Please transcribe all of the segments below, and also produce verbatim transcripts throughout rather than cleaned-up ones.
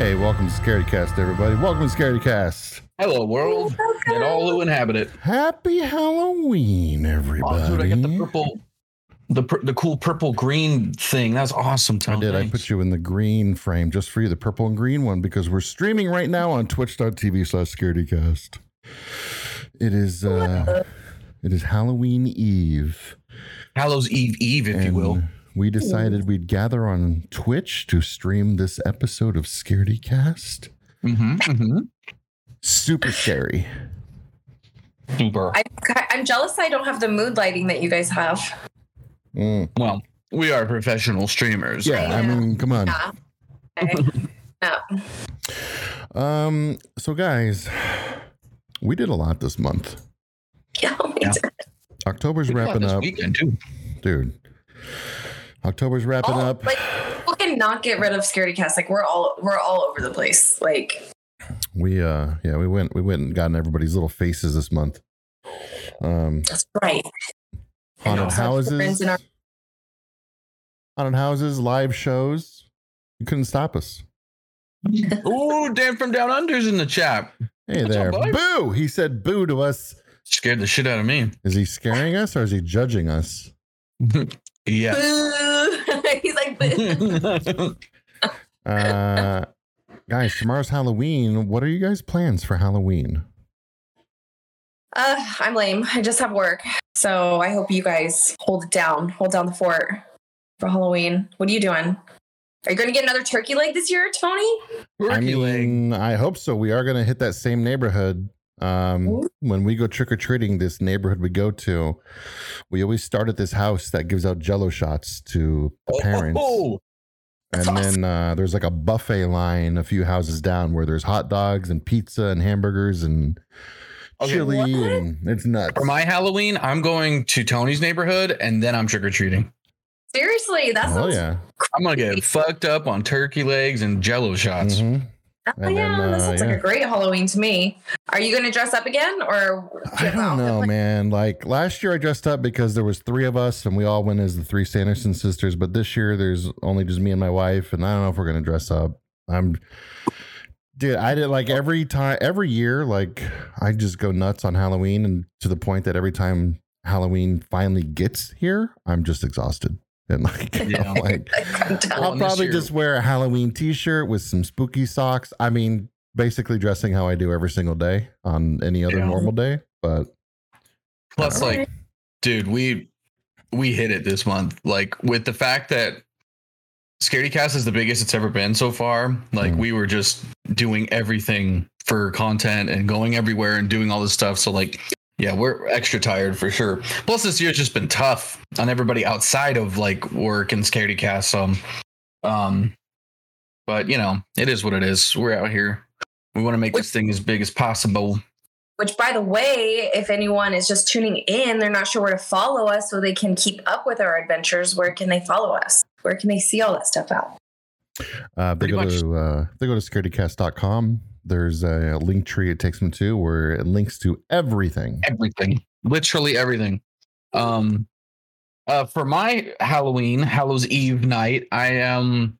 Hey, welcome to ScaredyCast, everybody. Welcome to ScaredyCast. Hello, world, welcome. And all who inhabit it. Happy Halloween, everybody. Oh, dude, I got the purple, the the cool purple green thing. That was awesome, Tony. I did. Thanks. I put you in the green frame just for you, the purple and green one, because we're streaming right now on twitch dot t v slash ScaredyCast. It is uh, it is Halloween Eve. Hallows Eve Eve, if and you will. We decided we'd gather on Twitch to stream this episode of ScaredyCast. Mm-hmm, mm-hmm. Super scary. Super. I, I'm jealous I don't have the mood lighting that you guys have. Mm. Well, we are professional streamers. Yeah, yeah. I mean, come on. Yeah. Okay. No. Um. So, guys, we did a lot this month. Yeah, we yeah. did. October's we wrapping up. Weekend, too. Dude. October's wrapping all, up. Like, people cannot get rid of ScaredyCast. Like we're all we're all over the place. Like we uh yeah we went we went and gotten everybody's little faces this month. Um, That's right. Haunted houses. Our- haunted houses, live shows. You couldn't stop us. Ooh, Dan from Down Under's in the chat. Hey What's there, up, boo! He said boo to us. Scared the shit out of me. Is he scaring us or is he judging us? Yeah. He's like, boo. uh, guys, tomorrow's Halloween. What are you guys' plans for Halloween? Uh, I'm lame. I just have work. So I hope you guys hold it down. Hold down the fort for Halloween. What are you doing? Are you going to get another turkey leg this year, Tony? Turkey I mean, leg. I hope so. We are going to hit that same neighborhood. Um, when we go trick-or-treating, this neighborhood we go to, we always start at this house that gives out jello shots to the parents. Oh, and then uh, there's like a buffet line a few houses down where there's hot dogs and pizza and hamburgers and okay, chili what? And it's nuts. For my Halloween, I'm going to Tony's neighborhood and then I'm trick-or-treating. Seriously, that's oh, yeah. I'm going to get fucked up on turkey legs and jello shots. Mm-hmm. Oh, and yeah, then, uh, that sounds yeah. like a great Halloween to me. Are you going to dress up again? or I don't know, like- man. Like last year I dressed up because there was three of us and we all went as the three Sanderson sisters. But this year there's only just me and my wife. And I don't know if we're going to dress up. I'm, dude, I did like every time, every year, like I just go nuts on Halloween. And to the point that every time Halloween finally gets here, I'm just exhausted. And like, yeah. like I'll probably just wear a Halloween t-shirt with some spooky socks. I mean, basically dressing how I do every single day on any other yeah. normal day. But plus, like, know. dude, we we hit it this month. Like with the fact that ScaredyCast is the biggest it's ever been so far. Like mm. we were just doing everything for content and going everywhere and doing all this stuff. So like. Yeah, we're extra tired for sure. Plus, this year's just been tough on everybody outside of like work and ScaredyCast. So, um, but you know, it is what it is. We're out here. We want to make which, this thing as big as possible. Which, by the way, if anyone is just tuning in, they're not sure where to follow us, so they can keep up with our adventures. Where can they follow us? Where can they see all that stuff out? Uh, they Pretty go much. to uh, they go to ScaredyCast dot com. There's a link tree it takes them to where it links to everything. Everything. Literally everything. Um, uh, for my Halloween, Hallows Eve night, I am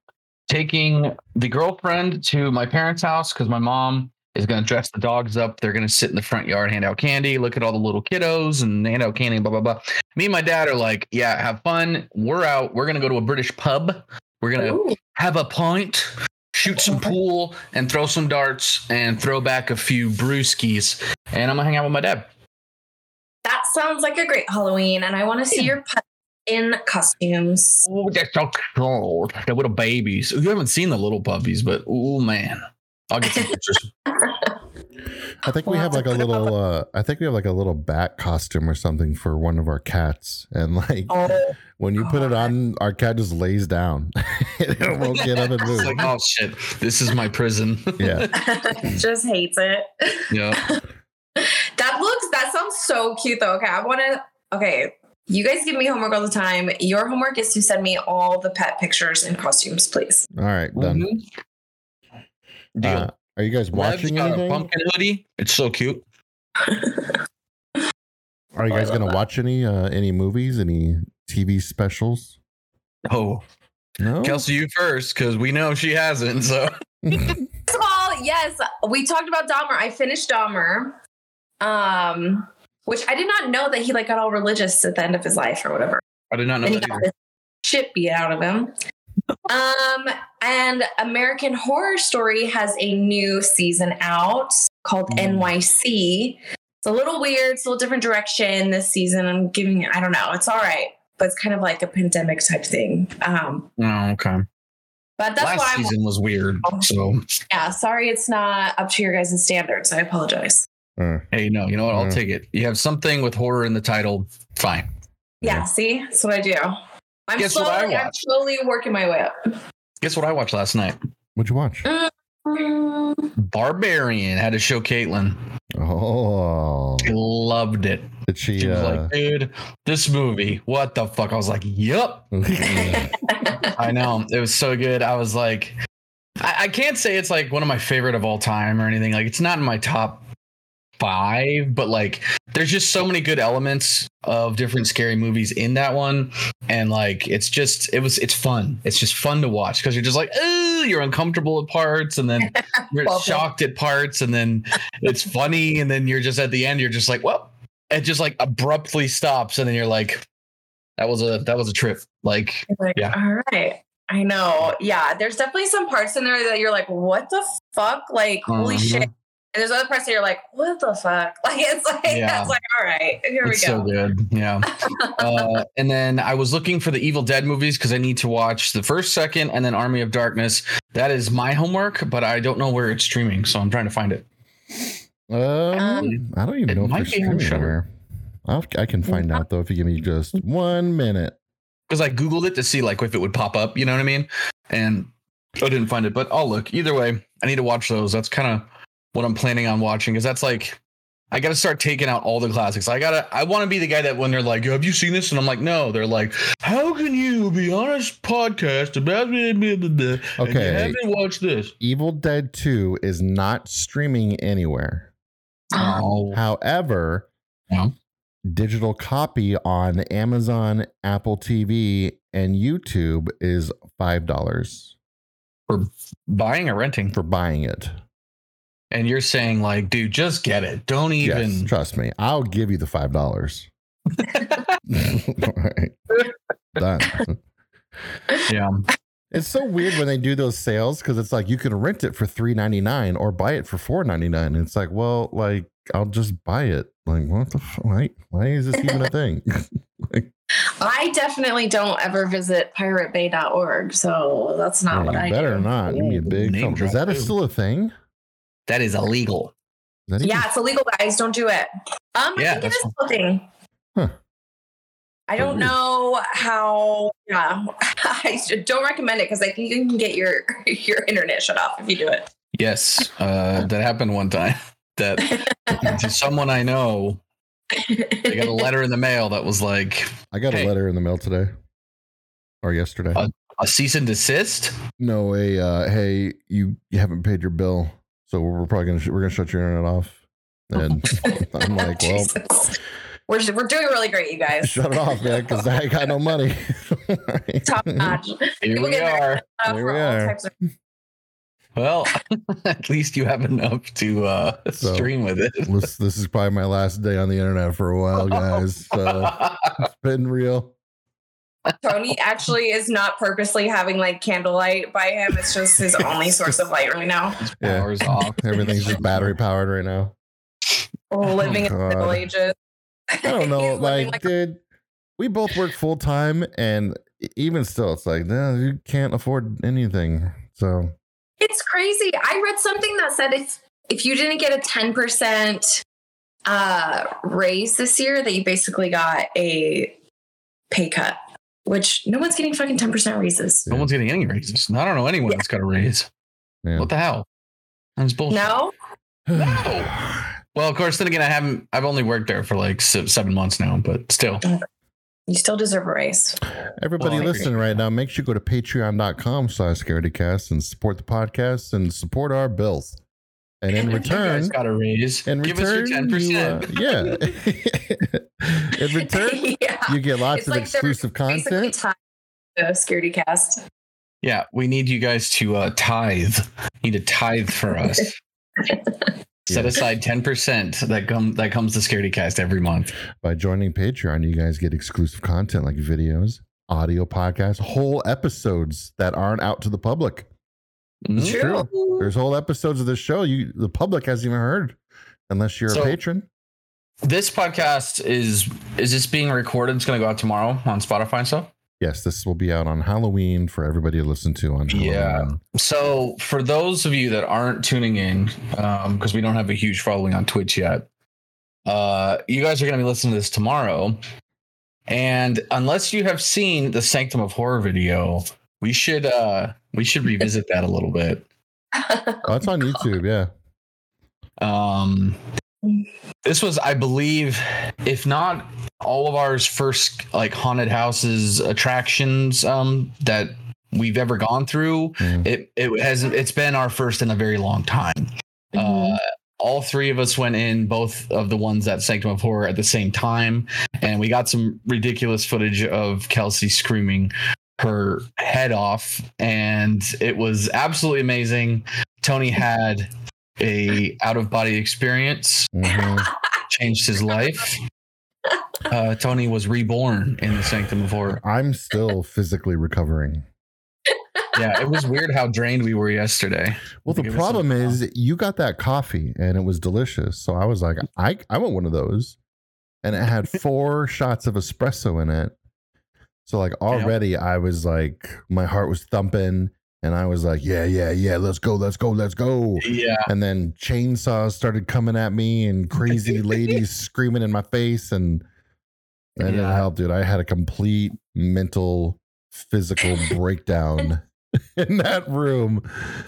taking the girlfriend to my parents' house because my mom is going to dress the dogs up. They're going to sit in the front yard, hand out candy, look at all the little kiddos and hand out candy, blah, blah, blah. Me and my dad are like, yeah, have fun. We're out. We're going to go to a British pub. We're going to have a pint. Shoot some pool and throw some darts and throw back a few brewskis. And I'm going to hang out with my dad. That sounds like a great Halloween. And I want to see yeah. your pets in costumes. Oh, that's so cool. The little babies. You haven't seen the little puppies, but oh, man. I'll get some pictures. I think we have like a little, uh, I think we have like a little bat costume or something for one of our cats. And like, oh, when you God. put it on, our cat just lays down. It won't get up and move. It's like, oh shit, this is my prison. Yeah. Just hates it. Yeah. That looks, that sounds so cute though. Okay. I want to, okay. You guys give me homework all the time. Your homework is to send me all the pet pictures and costumes, please. All right. Done. Mm-hmm. Deal. Uh, Are you guys watching got anything? A pumpkin hoodie. It's so cute. Are you guys going to watch any uh, any movies, any T V specials? Oh, no. Kelsey, you first, because we know she hasn't. So yes. We talked about Dahmer. I finished Dahmer, um, which I did not know that he like got all religious at the end of his life or whatever. I did not know and that he got this shit beat out of him. um, and American Horror Story has a new season out called mm. N Y C. It's a little weird. It's a little different direction this season. I'm giving it, I don't know. It's all right. But it's kind of like a pandemic type thing. Um, oh, okay. But that's last why season was weird. So yeah, sorry, it's not up to your guys' standards. I apologize. Mm. Hey, no, you know what? I'll mm. take it. You have something with horror in the title. Fine. Yeah, yeah. See, that's what I do. I'm Guess slowly, what I watched? I'm slowly working my way up. Guess what I watched last night? What'd you watch? Mm-hmm. Barbarian. Had to show Caitlin. Oh, I loved it. Did she, she was uh, like, dude, this movie, what the fuck? I was like, yup. I know, it was so good. I was like, I, I can't say it's like one of my favorite of all time or anything. Like, it's not in my top five, but like, there's just so many good elements of different scary movies in that one, and like, it's just, it was, it's fun. It's just fun to watch because you're just like, oh, you're uncomfortable at parts, and then you're shocked at parts, and then it's funny, and then you're just at the end, you're just like, well, it just like abruptly stops, and then you're like, that was a that was a trip. Like, like yeah, all right, I know, yeah. There's definitely some parts in there that you're like, what the fuck? Like, holy mm-hmm. shit. And there's other parts that you're like, what the fuck? Like, it's like, yeah. It's like, all right, here it's we go. So good. Yeah. uh, and then I was looking for the Evil Dead movies because I need to watch the first, second, and then Army of Darkness. That is my homework, but I don't know where it's streaming, so I'm trying to find it. Um, um I don't even know if it's streaming anywhere. I'll, I can find out though if you give me just one minute. Because I Googled it to see like if it would pop up, you know what I mean? And I didn't find it, but I'll look. Either way, I need to watch those. That's kind of what I'm planning on watching, because that's like, I got to start taking out all the classics. I got to, I want to be the guy that when they're like, have you seen this? And I'm like, no. They're like, how can you be on this podcast about blah, blah, blah, blah, and okay, you haven't watched this? Evil Dead two is not streaming anywhere. Oh. However, yeah. digital copy on Amazon, Apple T V, and YouTube is five dollars. For buying or renting? For buying it. And you're saying like, dude, just get it. Don't even. Yes, trust me. I'll give you the five dollars. All right. Done. Yeah. It's so weird when they do those sales because it's like you can rent it for three ninety-nine or buy it for four ninety-nine. It's like, well, like I'll just buy it. Like, what the fuck? Why, why is this even a thing? Like, I definitely don't ever visit pirate bay dot org, so that's not well, what I better do. Not. Give me a big name drop. Is that a, still a thing? That is illegal. That yeah, it's illegal, guys. Don't do it. Um, yeah, I think it is something. Huh. I don't Ooh. know how. Yeah, I don't recommend it because I think you can get your your internet shut off if you do it. Yes, uh, that happened one time. That to someone I know, they got a letter in the mail that was like, "I got hey, a letter in the mail today or yesterday." A, a cease and desist? No, a uh, hey, you you haven't paid your bill. So we're probably gonna sh- we're gonna shut your internet off, and I'm like, well, we're we're doing really great, you guys. Shut it off, man, because I got no money. Top notch. Here we are. Here we are. Of- well, at least you have enough to uh, so, stream with it. This, this is probably my last day on the internet for a while, guys. So it's been real. Tony actually is not purposely having like candlelight by him. It's just his only source of light right now. Yeah. Power's off. Everything's just battery powered right now. Living oh, in the Middle Ages. I don't know. Like, like, dude, we both work full time, and even still, it's like, no, you can't afford anything. So it's crazy. I read something that said if if you didn't get a ten percent uh, raise this year, that you basically got a pay cut. Which no one's getting fucking ten percent raises. No one's getting any raises. I don't know anyone yeah. that's got a raise. Yeah. What the hell? That's bullshit. No. No. Well, of course, then again, I haven't, I've only worked there for like seven months now, but still. You still deserve a raise. Everybody well, listening right now, make sure you go to patreon dot com slash scaredycast and support the podcast and support our bills. And in return, got a raise. In give return, us your ten percent. You, uh, yeah. in return, yeah. you get lots it's of like exclusive content. Scaredycast. Yeah, we need you guys to uh, tithe. Need a tithe for us. Set aside ten percent that come that comes to ScaredyCast every month. By joining Patreon, you guys get exclusive content like videos, audio podcasts, whole episodes that aren't out to the public. It's true. true. There's whole episodes of this show you the public hasn't even heard unless you're so, a patron. This podcast is is this being recorded? It's going to go out tomorrow on Spotify and stuff. Yes, this will be out on Halloween for everybody to listen to on Halloween. Yeah. So for those of you that aren't tuning in, because um, we don't have a huge following on Twitch yet, uh, you guys are going to be listening to this tomorrow. And unless you have seen the Sanctum of Horror video, we should uh, we should revisit that a little bit. Oh, that's on God. YouTube, yeah. Um, this was, I believe, if not all of ours first like haunted houses attractions um, that we've ever gone through. Mm. It it has it's been our first in a very long time. Mm-hmm. Uh, all three of us went in both of the ones at Sanctum of Horror at the same time, and we got some ridiculous footage of Kelsey screaming her head off, and it was absolutely amazing. Tony had a out-of-body experience. Mm-hmm. Changed his life. Uh, Tony was reborn in the Sanctum of Horror. I'm still physically recovering. Yeah, it was weird how drained we were yesterday. Well, the problem is you got that coffee and it was delicious. So I was like, I, I want one of those. And it had four shots of espresso in it. So like already yeah. I was like, my heart was thumping and I was like, yeah, yeah, yeah, let's go, let's go, let's go. Yeah. And then chainsaws started coming at me and crazy ladies screaming in my face. And that yeah. didn't help, dude. I had a complete mental, physical breakdown in that room.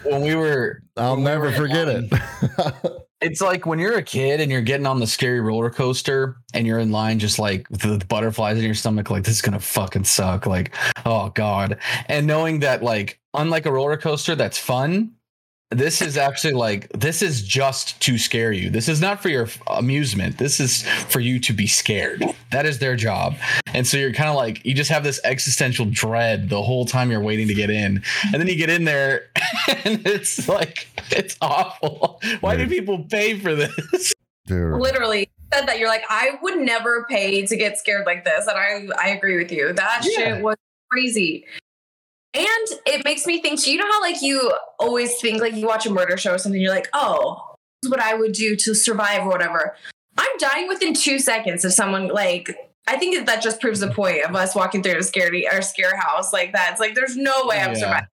When we were, I'll never we forget line, it. It's like when you're a kid and you're getting on the scary roller coaster and you're in line, just like the butterflies in your stomach, like this is going to fucking suck. Like, oh God. And knowing that, like, unlike a roller coaster, that's fun. This is actually like, this is just to scare you. This is not for your amusement. This is for you to be scared. That is their job. And so you're kind of like, you just have this existential dread the whole time you're waiting to get in. And then you get in there and it's like, it's awful. Why Dude. do people pay for this? Dude. Literally said that. You're like, I would never pay to get scared like this. And I, I agree with you. That yeah. shit was crazy. And it makes me think, you know how like you always think like you watch a murder show or something, you're like, oh, this is what I would do to survive or whatever. I'm dying within two seconds if someone like, I think that, that just proves the point of us walking through a scary or scare house like that. It's like, there's no way yeah. I'm surviving.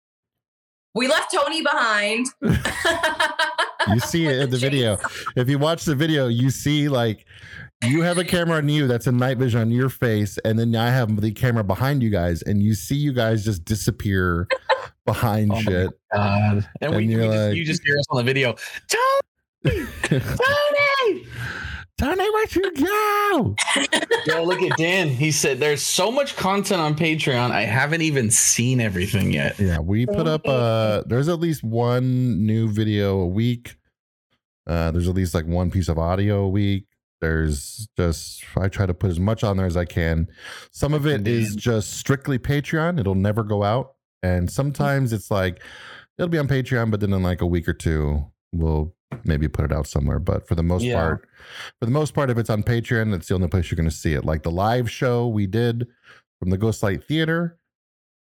We left Tony behind. You see it in the video. If you watch the video, you see like, you have a camera on you that's a night vision on your face, and then I have the camera behind you guys, and you see you guys just disappear behind oh shit. And, and we, you're we like, just, you just hear us on the video. Tony! Tony! Tony, where'd you go? Yo, look at Dan. He said, there's so much content on Patreon, I haven't even seen everything yet. Yeah, we put up, uh, there's at least one new video a week. Uh, there's at least like one piece of audio a week. There's just, I try to put as much on there as I can. Some of it is just strictly Patreon. It'll never go out. And sometimes it's like, it'll be on Patreon, but then in like a week or two, we'll maybe put it out somewhere. But for the most yeah. part, for the most part, if it's on Patreon, that's the only place you're going to see it. Like the live show we did from the Ghostlight Theater,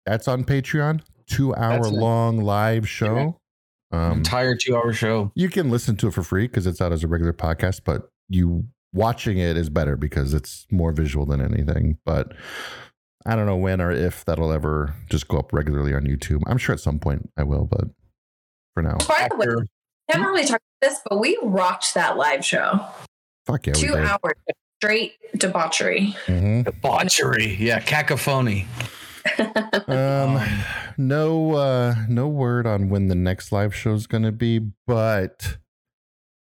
that's on Patreon, two hour long live show. Um, entire two hour show. You can listen to it for free because it's out as a regular podcast, but you watching it is better because it's more visual than anything. But I don't know when or if that'll ever just go up regularly on YouTube. I'm sure at some point I will, but for now. By the way, I haven't really talked about this, but we rocked that live show. Fuck yeah. Two hours straight debauchery. Mm-hmm. Debauchery. Yeah. Cacophony. um, no, uh, no word on when the next live show is going to be, but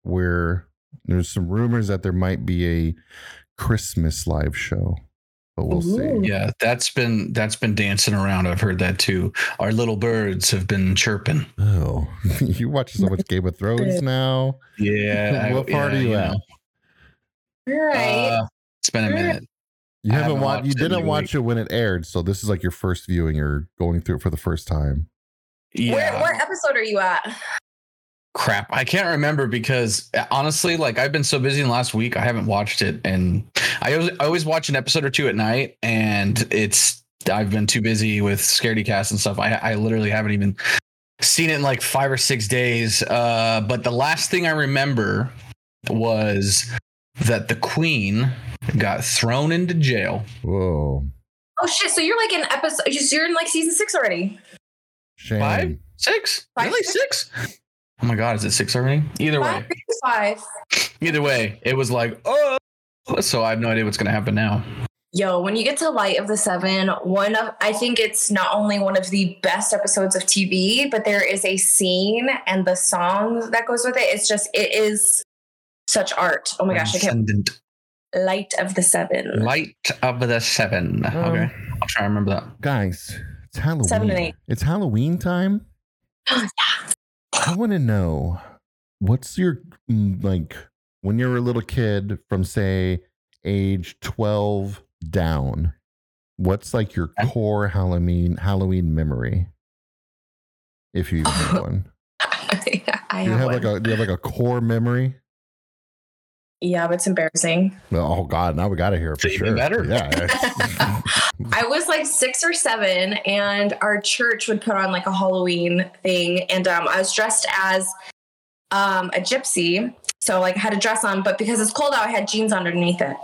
we're, there's some rumors that there might be a Christmas live show, but we'll Ooh. see. Yeah, that's been that's been dancing around. I've heard that too. Our little birds have been chirping. Oh, you watch so much Game of Thrones now. Yeah. What part yeah, are you yeah. at? All right. Uh, it's been a minute. You haven't, haven't watched. You didn't watch it when it aired, so this is like your first viewing. You're going through it for the first time. Yeah. Where, what episode are you at? Crap, I can't remember because honestly, like I've been so busy in the last week, I haven't watched it, and I always, I always watch an episode or two at night, and it's I've been too busy with ScaredyCast and stuff. I, I literally haven't even seen it in like five or six days. Uh, but the last thing I remember was that the Queen got thrown into jail. Whoa! Oh shit! So you're like in episode. You're in like season six already. Shame. Five, six, Five, really six? six? Oh my God, is it six already? Either five, way, five. Either way, it was like, oh, so I have no idea what's going to happen now. Yo, when you get to Light of the Seven, one of I think it's not only one of the best episodes of T V, but there is a scene and the song that goes with it. It's just it is such art. Oh my gosh, I can't. Light of the Seven. Light of the Seven. Um, okay, I'll try to remember that, guys. It's Halloween. Seven and eight. It's Halloween time. Oh, yeah. I want to know, what's your, like, when you're a little kid from, say, age twelve down, what's, like, your core Halloween Halloween memory? If you even have one. Yeah, I do you have, have one. Like a, do you have, like, a core memory? Yeah, but it's embarrassing. Oh, God. Now we got to hear it for it's sure. Even better. Yeah. I was like six or seven, and our church would put on like a Halloween thing. And um, I was dressed as um, a gypsy. So like I had a dress on, but because it's cold out, I had jeans underneath it.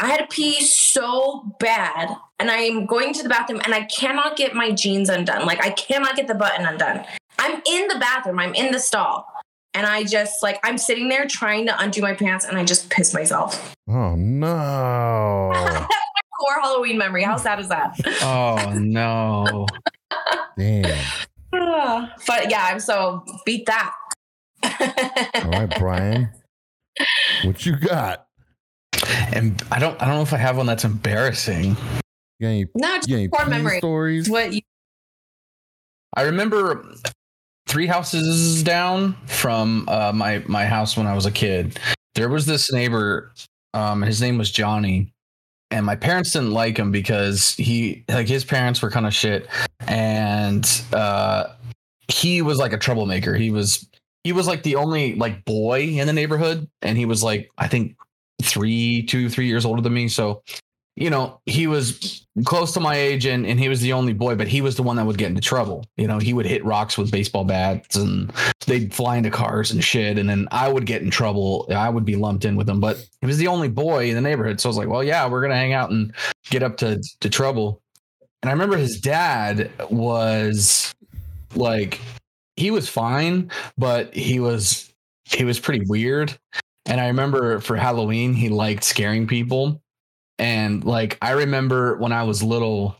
I had to pee so bad, and I'm going to the bathroom, and I cannot get my jeans undone. Like I cannot get the button undone. I'm in the bathroom. I'm in the stall. And I just like I'm sitting there trying to undo my pants, and I just piss myself. Oh no! That's my core Halloween memory. How sad is that? Oh no! Damn. But yeah, I'm so beat that. All right, Brian, what you got? And I don't, I don't know if I have one that's embarrassing. You got any, no, just you got core memory stories. What you- I remember. Three houses down from uh, my my house when I was a kid, there was this neighbor. Um, his name was Johnny, and my parents didn't like him because he like his parents were kind of shit, and uh, he was like a troublemaker. He was he was like the only like boy in the neighborhood, and he was like I think three, two, three years older than me. So you know he was close to my age, and, and he was the only boy, but he was the one that would get into trouble. You know, he would hit rocks with baseball bats, and they'd fly into cars and shit. And then I would get in trouble. I would be lumped in with him, but he was the only boy in the neighborhood. So I was like, well, yeah, we're going to hang out and get up to, to trouble. And I remember his dad was like, he was fine, but he was, he was pretty weird. And I remember for Halloween, he liked scaring people. And like, I remember when I was little,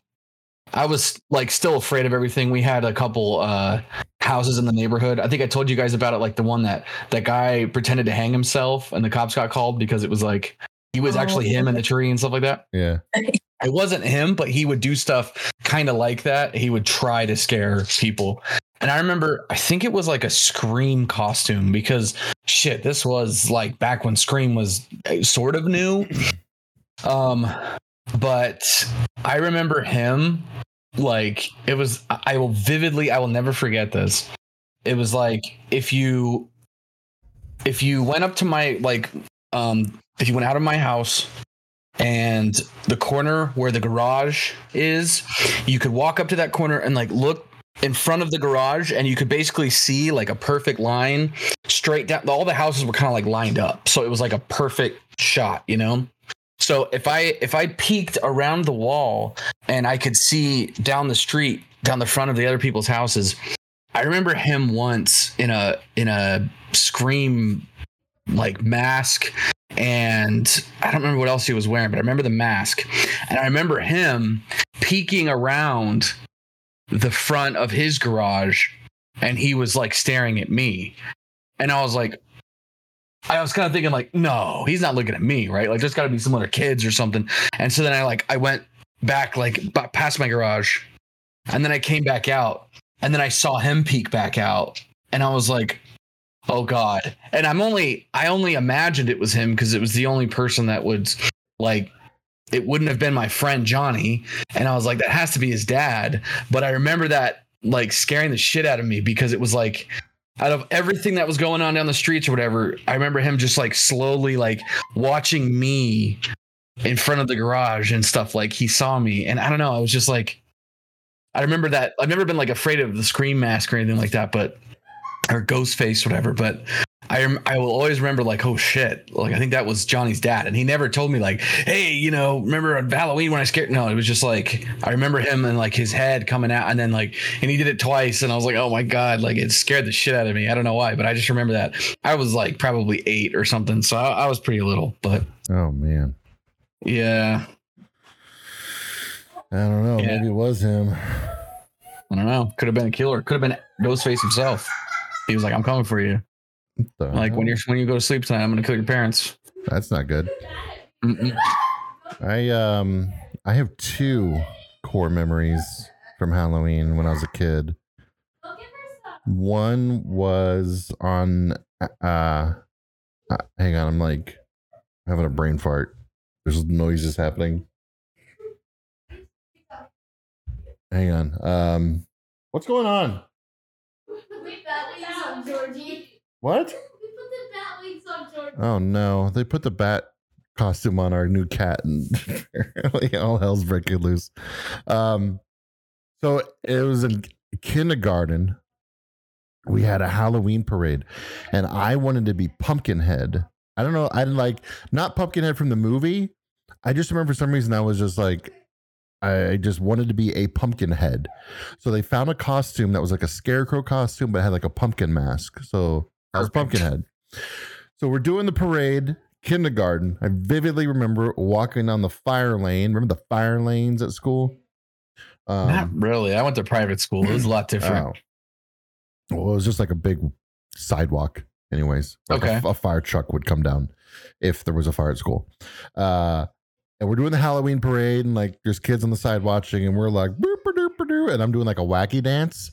I was like still afraid of everything. We had a couple uh, houses in the neighborhood. I think I told you guys about it. Like the one that that guy pretended to hang himself and the cops got called because it was like he was oh. actually him in the tree and stuff like that. Yeah, it wasn't him, but he would do stuff kind of like that. He would try to scare people. And I remember, I think it was like a Scream costume because shit, this was like back when Scream was sort of new. Um, but I remember him like it was, I will vividly, I will never forget this. It was like, if you, if you went up to my, like, um, if you went out of my house and the corner where the garage is, you could walk up to that corner and like, look in front of the garage and you could basically see like a perfect line straight down. All the houses were kind of like lined up. So it was like a perfect shot, you know? So if I if I peeked around the wall and I could see down the street, down the front of the other people's houses, I remember him once in a in a Scream like mask. And I don't remember what else he was wearing, but I remember the mask. And I remember him peeking around the front of his garage and he was like staring at me. And I was like, I was kind of thinking like, no, he's not looking at me, right? Like there's got to be some other kids or something. And so then I like I went back like b- past my garage, and then I came back out, and then I saw him peek back out, and I was like, oh God! And I'm only I only imagined it was him because it was the only person that would like it wouldn't have been my friend Johnny, and I was like that has to be his dad. But I remember that like scaring the shit out of me, because it was like, out of everything that was going on down the streets or whatever, I remember him just like slowly like watching me in front of the garage and stuff. Like he saw me, and I don't know, I was just like, I remember that. I've never been like afraid of the Scream Mask or anything like that, but or Ghostface, whatever. But I I will always remember like, oh shit, like I think that was Johnny's dad, and he never told me like, hey, you know, remember on Halloween when I scared? No, it was just like I remember him and like his head coming out, and then like, and he did it twice, and I was like, oh my god, like it scared the shit out of me. I don't know why, but I just remember that. I was like probably eight or something, so I, I was pretty little, but oh man, yeah, I don't know, yeah. Maybe it was him. I don't know. Could have been a killer. Could have been Ghostface himself. He was like, I'm coming for you. Like hell? when you're when you go to sleep tonight, I'm gonna kill your parents. That's not good. Mm-mm. I um I have two core memories from Halloween when I was a kid. One was on uh, uh hang on, I'm like having a brain fart. There's noises happening. Hang on. Um, what's going on? We bat wings on Georgie. What? We put the bat wings on Jordan. Oh no! They put the bat costume on our new cat, and all hell's breaking loose. Um, so it was in kindergarten. We had a Halloween parade, and I wanted to be Pumpkinhead. I don't know. I didn't like not Pumpkinhead from the movie. I just remember for some reason I was just like, I just wanted to be a Pumpkinhead. So they found a costume that was like a scarecrow costume, but had like a pumpkin mask. So I was Pumpkinhead. So we're doing the parade, kindergarten. I vividly remember walking down the fire lane. Remember the fire lanes at school? Um, Not really. I went to private school. It was a lot different. Oh. Well, it was just like a big sidewalk anyways. Like okay. A, a fire truck would come down if there was a fire at school. Uh, and we're doing the Halloween parade, and like there's kids on the side watching, and we're like, and I'm doing like a wacky dance,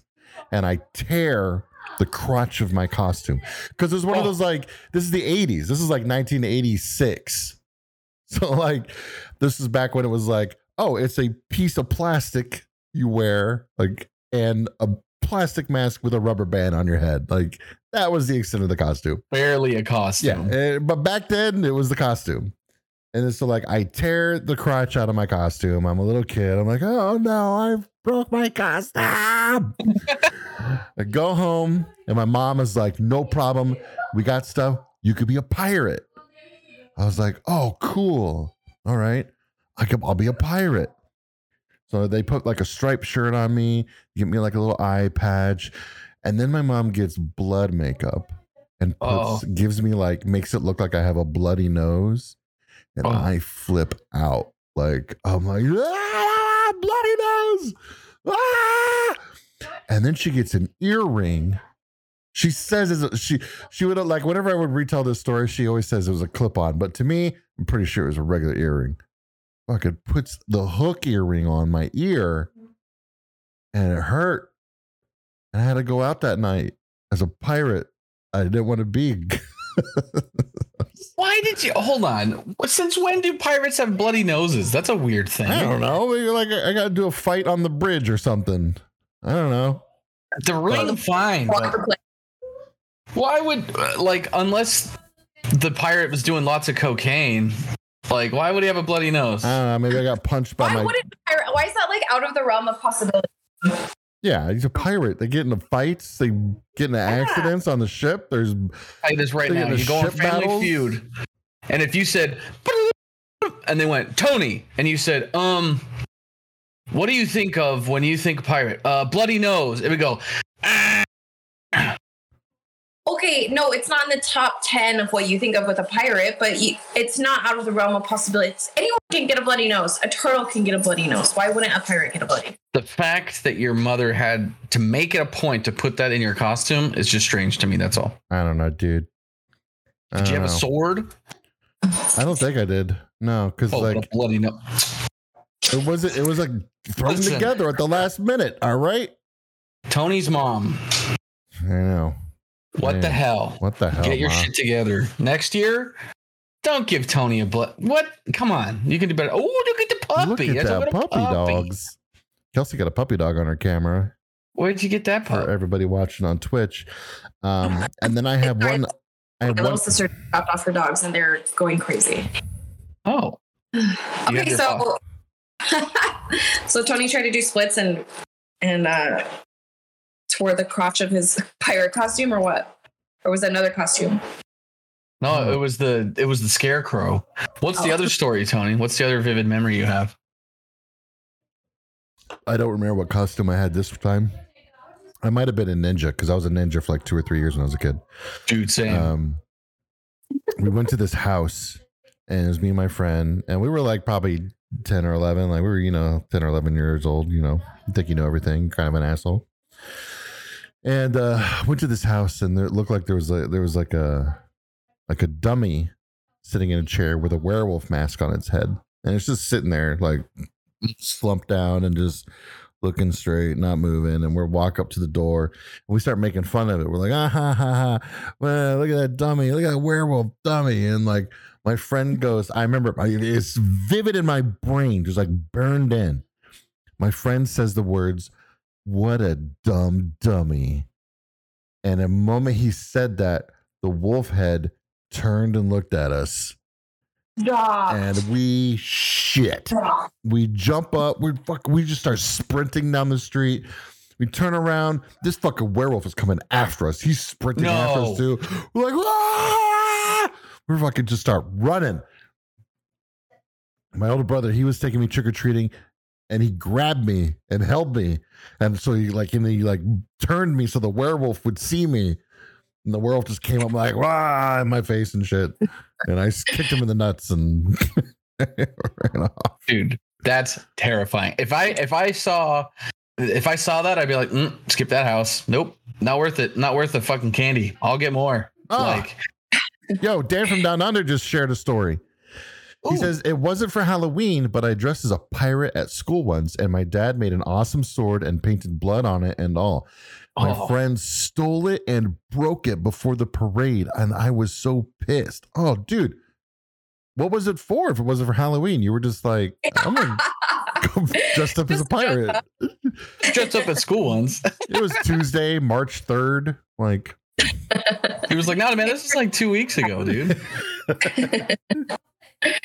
and I tear the crotch of my costume because there's one oh. of those like, this is the eighties. This is like nineteen eighty-six. So like, this is back when it was like, oh, it's a piece of plastic you wear, like, and a plastic mask with a rubber band on your head. Like that was the extent of the costume. Barely a costume. Yeah, but back then it was the costume. And so like I tear the crotch out of my costume. I'm a little kid. I'm like, oh no, I broke my costume. I go home and my mom is like, no problem. We got stuff. You could be a pirate. I was like, oh, cool. All right. I could, I'll be a pirate. So they put like a striped shirt on me, give me like a little eye patch. And then my mom gets blood makeup and puts, gives me like, makes it look like I have a bloody nose. And oh. I flip out. Like, I'm like, ah, bloody nose. Ah! And then she gets an earring. She says, she she would like, whenever I would retell this story, she always says it was a clip on. But to me, I'm pretty sure it was a regular earring. Fucking puts the hook earring on my ear. And it hurt. And I had to go out that night as a pirate. I didn't want to be. Why did you hold on? Since when do pirates have bloody noses? That's a weird thing. I don't know. Maybe like I got to do a fight on the bridge or something. I don't know. The ring, but, fine. But why would like unless the pirate was doing lots of cocaine? Like why would he have a bloody nose? I don't know. Maybe I got punched by why my. Wouldn't pirate, why is that like out of the realm of possibility? Yeah, he's a pirate. They get into fights. They get into yeah. accidents on the ship. There's fight is right now. You go on Family battles. Feud, and if you said, and they went Tony, and you said, um, what do you think of when you think pirate? Uh, bloody nose. It would go. Ah. Okay, no, it's not in the top ten of what you think of with a pirate, but you, it's not out of the realm of possibilities. Anyone can get a bloody nose. A turtle can get a bloody nose. Why wouldn't a pirate get a bloody nose? The fact that your mother had to make it a point to put that in your costume is just strange to me. That's all. I don't know, dude. I did you have know. a sword? I don't think I did. No, because oh, like bloody nose. It was it was like thrown Listen. together at the last minute. All right. Tony's mom. I know. What Man. the hell? What the hell? Get your mom. shit together. Next year, don't give Tony a blood. What? Come on. You can do better. Oh, look at the puppy. Look at that puppy, puppy dogs. Kelsey got a puppy dog on her camera. Where'd you get that part? For everybody watching on Twitch. Um, and then I have one. I have My little one. sister dropped off her dogs and they're going crazy. Oh. Okay, so so Tony tried to do splits and and uh, tore the crotch of his pirate costume, or what? Or was that another costume? No, it was the it was the scarecrow. What's oh. the other story, Tony? What's the other vivid memory you have? I don't remember what costume I had this time. I might have been a ninja because I was a ninja for like two or three years when I was a kid. Dude, same. Um, we went to this house and it was me and my friend, and we were like probably ten or eleven. Like we were, you know, ten or eleven years old, you know, think you know everything, kind of an asshole. And uh, went to this house and it looked like there was a, there was like a like a dummy sitting in a chair with a werewolf mask on its head. And it's just sitting there like slumped down and just looking straight, not moving. And we're walk up to the door and we start making fun of it. We're like, ah, ha, ha, ha. Well, look at that dummy. Look at that werewolf dummy. And like my friend goes, I remember it's vivid in my brain, just like burned in. My friend says the words, "What a dumb dummy." And the moment he said that, the wolf head turned and looked at us. Gosh. And we shit. We jump up. We fuck. We just start sprinting down the street. We turn around. This fucking werewolf is coming after us. He's sprinting no. after us too. We're like, ah! We fucking just start running. My older brother, he was taking me trick or treating, and he grabbed me and held me, and so he like, and he like turned me so the werewolf would see me. And the werewolf just came up like, "Wah!" in my face and shit. And I kicked him in the nuts and ran off. Dude, that's terrifying. If I if I saw if I saw that, I'd be like, mm, skip that house. Nope, not worth it. Not worth the fucking candy. I'll get more. Oh. Like, yo, Dan from Down Under just shared a story. He Ooh. says, it wasn't for Halloween, but I dressed as a pirate at school once, and my dad made an awesome sword and painted blood on it and all. My oh. friend stole it and broke it before the parade, and I was so pissed. Oh, dude, what was it for? If it wasn't for Halloween, you were just like, I'm gonna go dressed up as a pirate. Dressed up at school once. It was Tuesday, March third. Like, he was like, no, man, this was like two weeks ago, dude.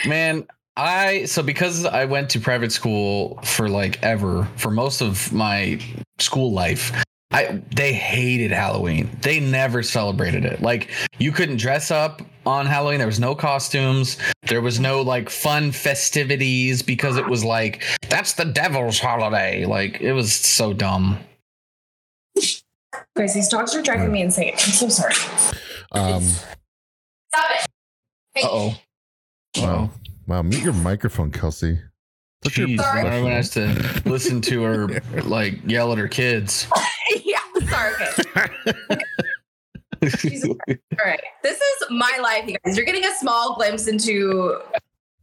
Man, I so because I went to private school for like ever for most of my school life, I they hated Halloween. They never celebrated it. Like you couldn't dress up on Halloween. There was no costumes. There was no like fun festivities because it was like that's the devil's holiday. Like it was so dumb. Guys, these dogs are driving me insane. I'm so sorry. Um, Stop it. Hey. Uh oh. Wow. Wow. Mute your microphone, Kelsey. That's your everyone has to listen to her like yell at her kids. Yeah, sorry. Okay. All right. This is my life, you guys. You're getting a small glimpse into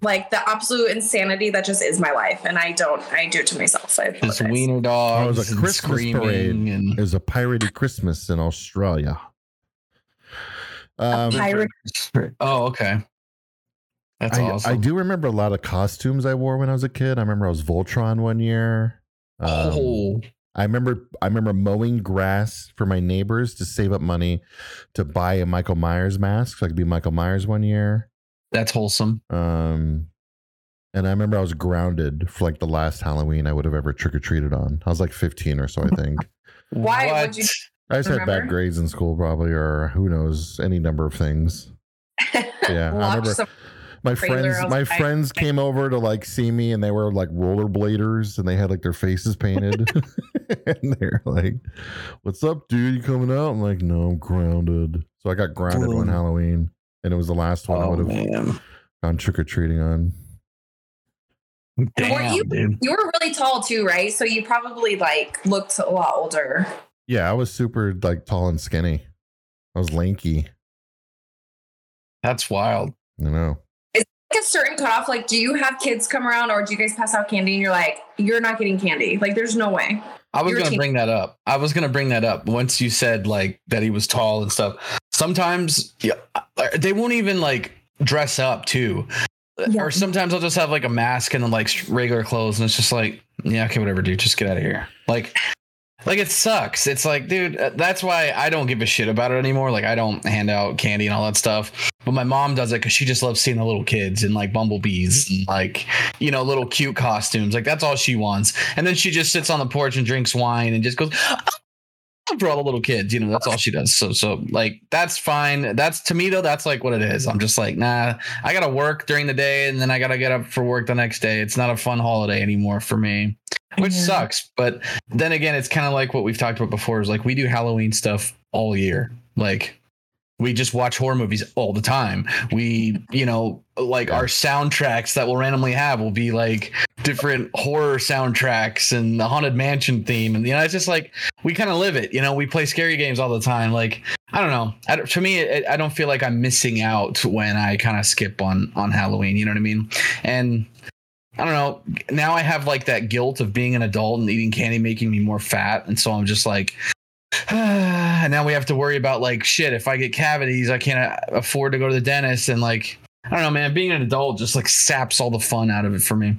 like the absolute insanity that just is my life. And I don't I do it to myself. I apologize. It's wiener dogs. It was a Christmas parade. And... It was a piratey Christmas in Australia. Um, pirate. Oh, okay. That's I, awesome. I do remember a lot of costumes I wore when I was a kid. I remember I was Voltron one year. Um, oh. I remember I remember mowing grass for my neighbors to save up money to buy a Michael Myers mask. So I could be Michael Myers one year. That's wholesome. Um, and I remember I was grounded for like the last Halloween I would have ever trick-or-treated on. I was like fifteen or so, I think. Why what? would you I just remember? had bad grades in school probably, or who knows, any number of things. Yeah, I remember... Some- My friends, my friends came over to like see me, and they were like rollerbladers, and they had like their faces painted, and they're like, "What's up, dude? You coming out?" I'm like, "No, I'm grounded." So I got grounded Ooh. on Halloween, and it was the last one oh, I would have gone trick or treating on. Damn, were you, dude. You were really tall too, right? So you probably like looked a lot older. Yeah, I was super like tall and skinny. I was lanky. That's wild. I know. A certain cutoff, like, do you have kids come around, or do you guys pass out candy and you're like, you're not getting candy? Like, there's no way. I was you're gonna teen- bring that up. I was gonna bring that up once you said like that he was tall and stuff. Sometimes yeah, they won't even like dress up too, yeah. Or sometimes I'll just have like a mask and then like regular clothes, and it's just like, yeah, okay, whatever, dude, just get out of here. Like, Like, it sucks. It's like, dude, that's why I don't give a shit about it anymore. Like, I don't hand out candy and all that stuff. But my mom does it because she just loves seeing the little kids and, like, bumblebees and, like, you know, little cute costumes. Like, that's all she wants. And then she just sits on the porch and drinks wine and just goes, oh, for all the little kids. You know, that's all she does. So, so like, that's fine. That's, to me, though, that's, like, what it is. I'm just like, nah, I got to work during the day and then I got to get up for work the next day. It's not a fun holiday anymore for me. Which yeah. sucks. But then again, it's kind of like what we've talked about before is like we do Halloween stuff all year. Like we just watch horror movies all the time. We, you know, like our soundtracks that we'll randomly have will be like different horror soundtracks and the Haunted Mansion theme. And, you know, it's just like we kind of live it. You know, we play scary games all the time. Like, I don't know. I, to me, it, I don't feel like I'm missing out when I kind of skip on on Halloween. You know what I mean? And I don't know. Now I have like that guilt of being an adult and eating candy making me more fat. And so I'm just like, ah, and now we have to worry about like, shit, if I get cavities, I can't afford to go to the dentist. And like, I don't know, man, being an adult just like saps all the fun out of it for me.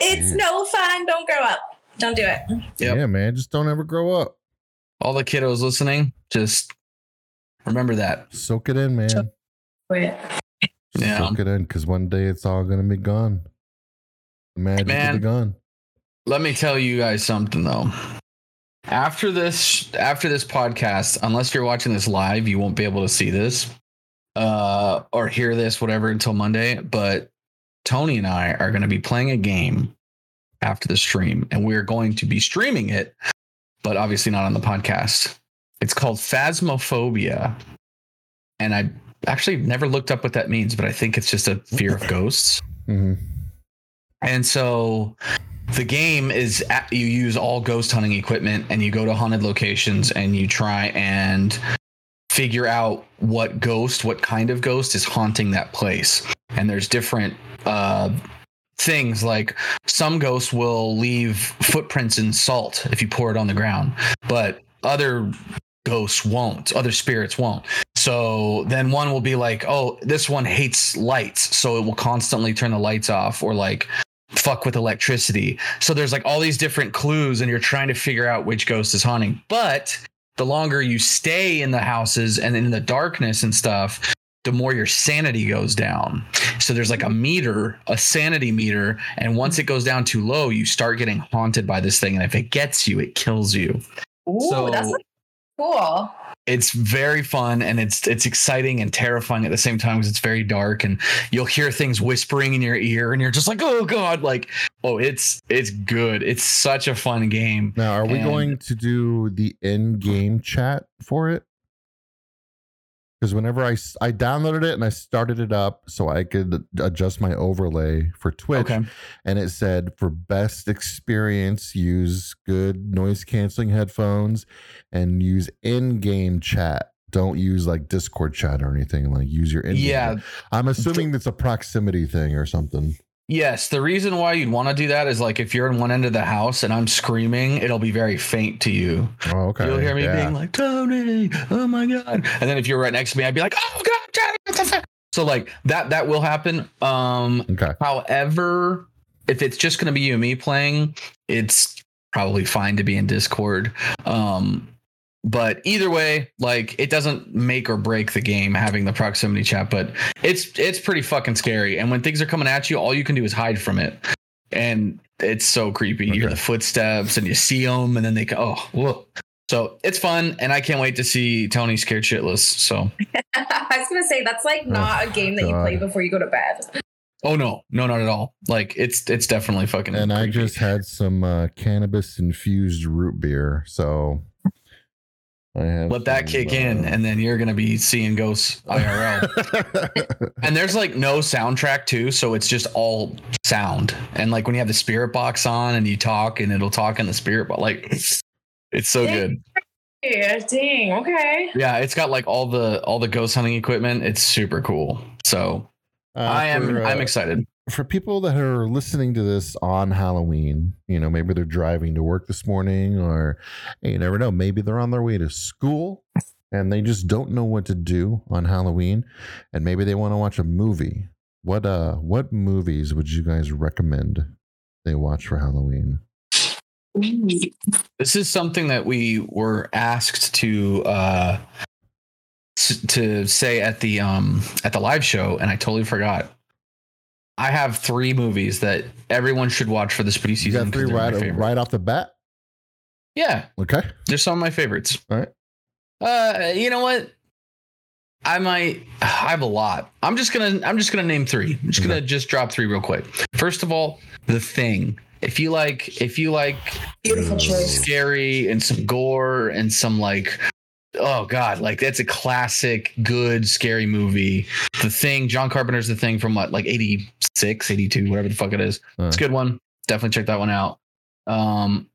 It's no fun. Don't grow up. Don't do it. Yep. Yeah, man. Just don't ever grow up. All the kiddos listening, just remember that. Soak it in, man. Wait. Just yeah. Soak it in because one day it's all going to be gone. Magic Man, of the gun. Let me tell you guys something though. After this, after this podcast, unless you're watching this live, you won't be able to see this uh, or hear this, whatever, until Monday. But Tony and I are going to be playing a game after the stream, and we're going to be streaming it, but obviously not on the podcast. It's called Phasmophobia, and I actually never looked up what that means, but I think it's just a fear of ghosts. Mm-hmm. And so the game is at, you use all ghost hunting equipment and you go to haunted locations and you try and figure out what ghost, what kind of ghost is haunting that place. And there's different uh, things like some ghosts will leave footprints in salt if you pour it on the ground, but other ghosts won't, other spirits won't. So then one will be like, oh, this one hates lights, so it will constantly turn the lights off or like fuck with electricity. So there's like all these different clues and you're trying to figure out which ghost is haunting. But the longer you stay in the houses and in the darkness and stuff, the more your sanity goes down. So there's like a meter, a sanity meter. And once it goes down too low, you start getting haunted by this thing. And if it gets you, it kills you. Ooh, so that's cool. It's very fun and it's it's exciting and terrifying at the same time because it's very dark and you'll hear things whispering in your ear and you're just like, oh god, like, oh, it's it's good. It's such a fun game. Now, are we and, going to do the end game chat for it? Because whenever I I downloaded it and I started it up so I could adjust my overlay for Twitch, okay. And it said for best experience use good noise canceling headphones and use in-game chat. Don't use like Discord chat or anything. Like use your in-game. Yeah, chat. I'm assuming that's a proximity thing or something. Yes, the reason why you'd want to do that is like if you're in one end of the house and I'm screaming, it'll be very faint to you. Oh, okay. You'll hear me yeah. being like, Tony, oh my god. And then if you're right next to me, I'd be like, oh god, Tony. So like that that will happen. Um okay. However, if it's just gonna be you and me playing, it's probably fine to be in Discord. Um But either way, like it doesn't make or break the game having the proximity chat, but it's it's pretty fucking scary. And when things are coming at you, all you can do is hide from it. And it's so creepy. Okay. You hear the footsteps and you see them and then they go, oh, whoa. So it's fun. And I can't wait to see Tony scared shitless. So I was going to say, that's like not oh, a game that God. you play before you go to bed. Oh, no, no, not at all. Like it's it's definitely fucking. And creepy. I just had some uh, cannabis infused root beer. So. I have Let that kick uh, in, and then you're gonna be seeing ghosts I R L. And there's like no soundtrack too, so it's just all sound. And like when you have the spirit box on, and you talk, and it'll talk in the spirit box. Like it's, it's so dang. good. Dang. Okay. Yeah, it's got like all the all the ghost hunting equipment. It's super cool. So uh, I am for, uh, I'm excited. For people that are listening to this on Halloween, you know, maybe they're driving to work this morning or you never know, maybe they're on their way to school and they just don't know what to do on Halloween and maybe they want to watch a movie. What uh what movies would you guys recommend they watch for Halloween? This is something that we were asked to uh, to say at the um, at the live show, and I totally forgot. I have three movies that everyone should watch for the spooky season. You got three right, right off the bat? Yeah. Okay. They're some of my favorites. All right. Uh, you know what? I might. I have a lot. I'm just gonna. I'm just gonna name three. I'm just okay. gonna just drop three real quick. First of all, The Thing. If you like, if you like, beautiful choice, scary and some gore and some like, oh god, like that's a classic good scary movie. The Thing. John Carpenter's The Thing from what, like eighty-six, eighty-two, whatever the fuck it is. Uh. It's a good one. Definitely check that one out. Um.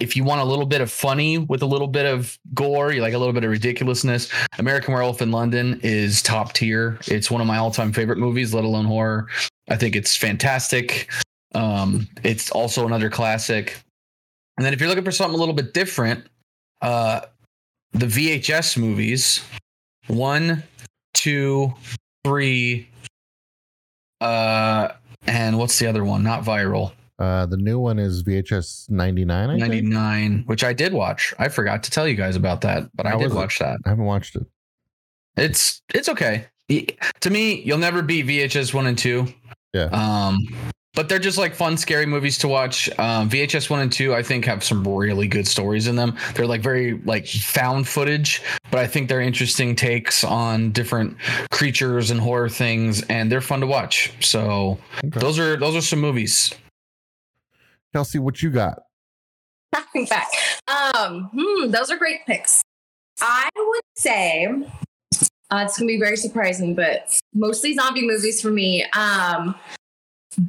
If you want a little bit of funny with a little bit of gore, you like a little bit of ridiculousness, American Werewolf in London is top tier. It's one of my all-time favorite movies, let alone horror. I think it's fantastic. Um, it's also another classic. And then if you're looking for something a little bit different, uh, the V H S movies, one, two, three, uh, and what's the other one? Not Viral. Uh, the new one is V H S ninety-nine, I ninety-nine, think? Which I did watch. I forgot to tell you guys about that, but How I did watch it? that. I haven't watched it. It's it's okay. To me, you'll never beat V H S one and two. Yeah. Um, but they're just like fun, scary movies to watch. Um, V H S one and two, I think, have some really good stories in them. They're like very like found footage, but I think they're interesting takes on different creatures and horror things, and they're fun to watch. So okay. those are those are some movies. Kelsey, what you got? Nothing back. Um, hmm, those are great picks. I would say uh, it's going to be very surprising, but mostly zombie movies for me. Um,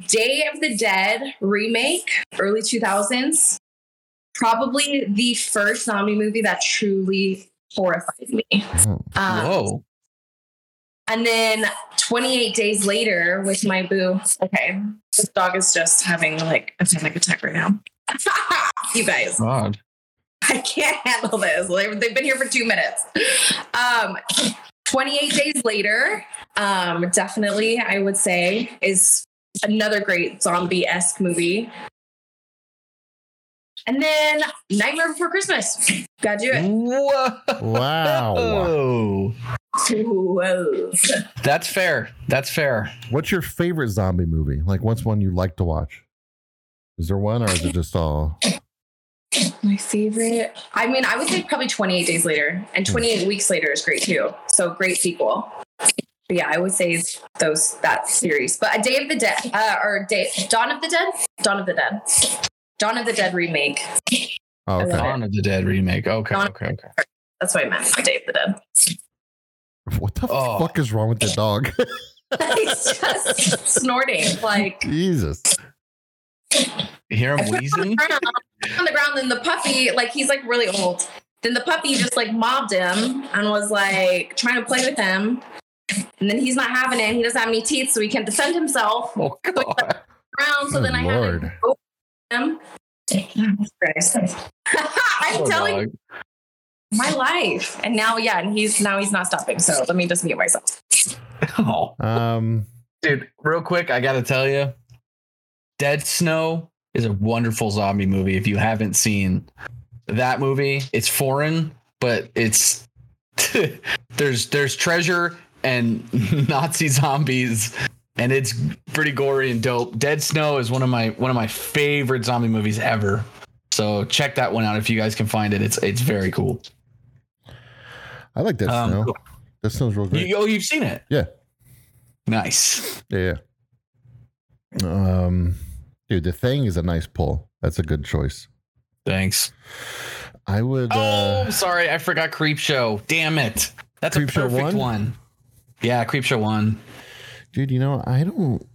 Day of the Dead remake, early two thousands. Probably the first zombie movie that truly horrified me. Oh, um, whoa. And then twenty-eight Days Later with my boo. Okay. This dog is just having like a panic attack right now. You guys. God. I can't handle this. They've been here for two minutes. Um, twenty-eight Days Later, um, definitely, I would say, is another great zombie-esque movie. And then Nightmare Before Christmas. Gotta do it. Whoa. Wow. Whoa. That's fair. That's fair. What's your favorite zombie movie? Like, what's one you like to watch? Is there one, or is it just all? My favorite. I mean, I would say probably twenty-eight Days Later, and twenty-eight Weeks Later is great too. So great sequel. But yeah, I would say those that series. But a Day of the Dead, uh, or Day Dawn of the Dead, Dawn of the Dead, Dawn of the Dead remake. Oh, okay. Dawn of the Dead remake. Okay, Dawn okay, okay. That's what I meant. Day of the Dead. What the oh. fuck is wrong with the dog? He's just snorting. Like Jesus. You hear him wheezing? On, on the ground, then the puppy, like he's like really old. Then the puppy just like mobbed him and was like trying to play with him. And then he's not having it. And he doesn't have any teeth, so he can't defend himself. Oh God. So, he's, like, around, so then I Lord. had to him. I'm oh, telling dog. you. My life, and now yeah, and he's now he's not stopping. So let me just mute myself. Oh, um, dude, real quick, I gotta tell you, Dead Snow is a wonderful zombie movie. If you haven't seen that movie, it's foreign, but it's there's there's treasure and Nazi zombies, and it's pretty gory and dope. Dead Snow is one of my one of my favorite zombie movies ever. So check that one out if you guys can find it. It's it's very cool. I like that um, snow. Cool. That snow's real great. You, oh, you've seen it? Yeah. Nice. Yeah. Um, dude, The Thing is a nice pull. That's a good choice. Thanks. I would. Oh, uh, sorry, I forgot Creepshow. Damn it. That's Creepshow a perfect one? one. Yeah, Creepshow one. Dude, you know I don't.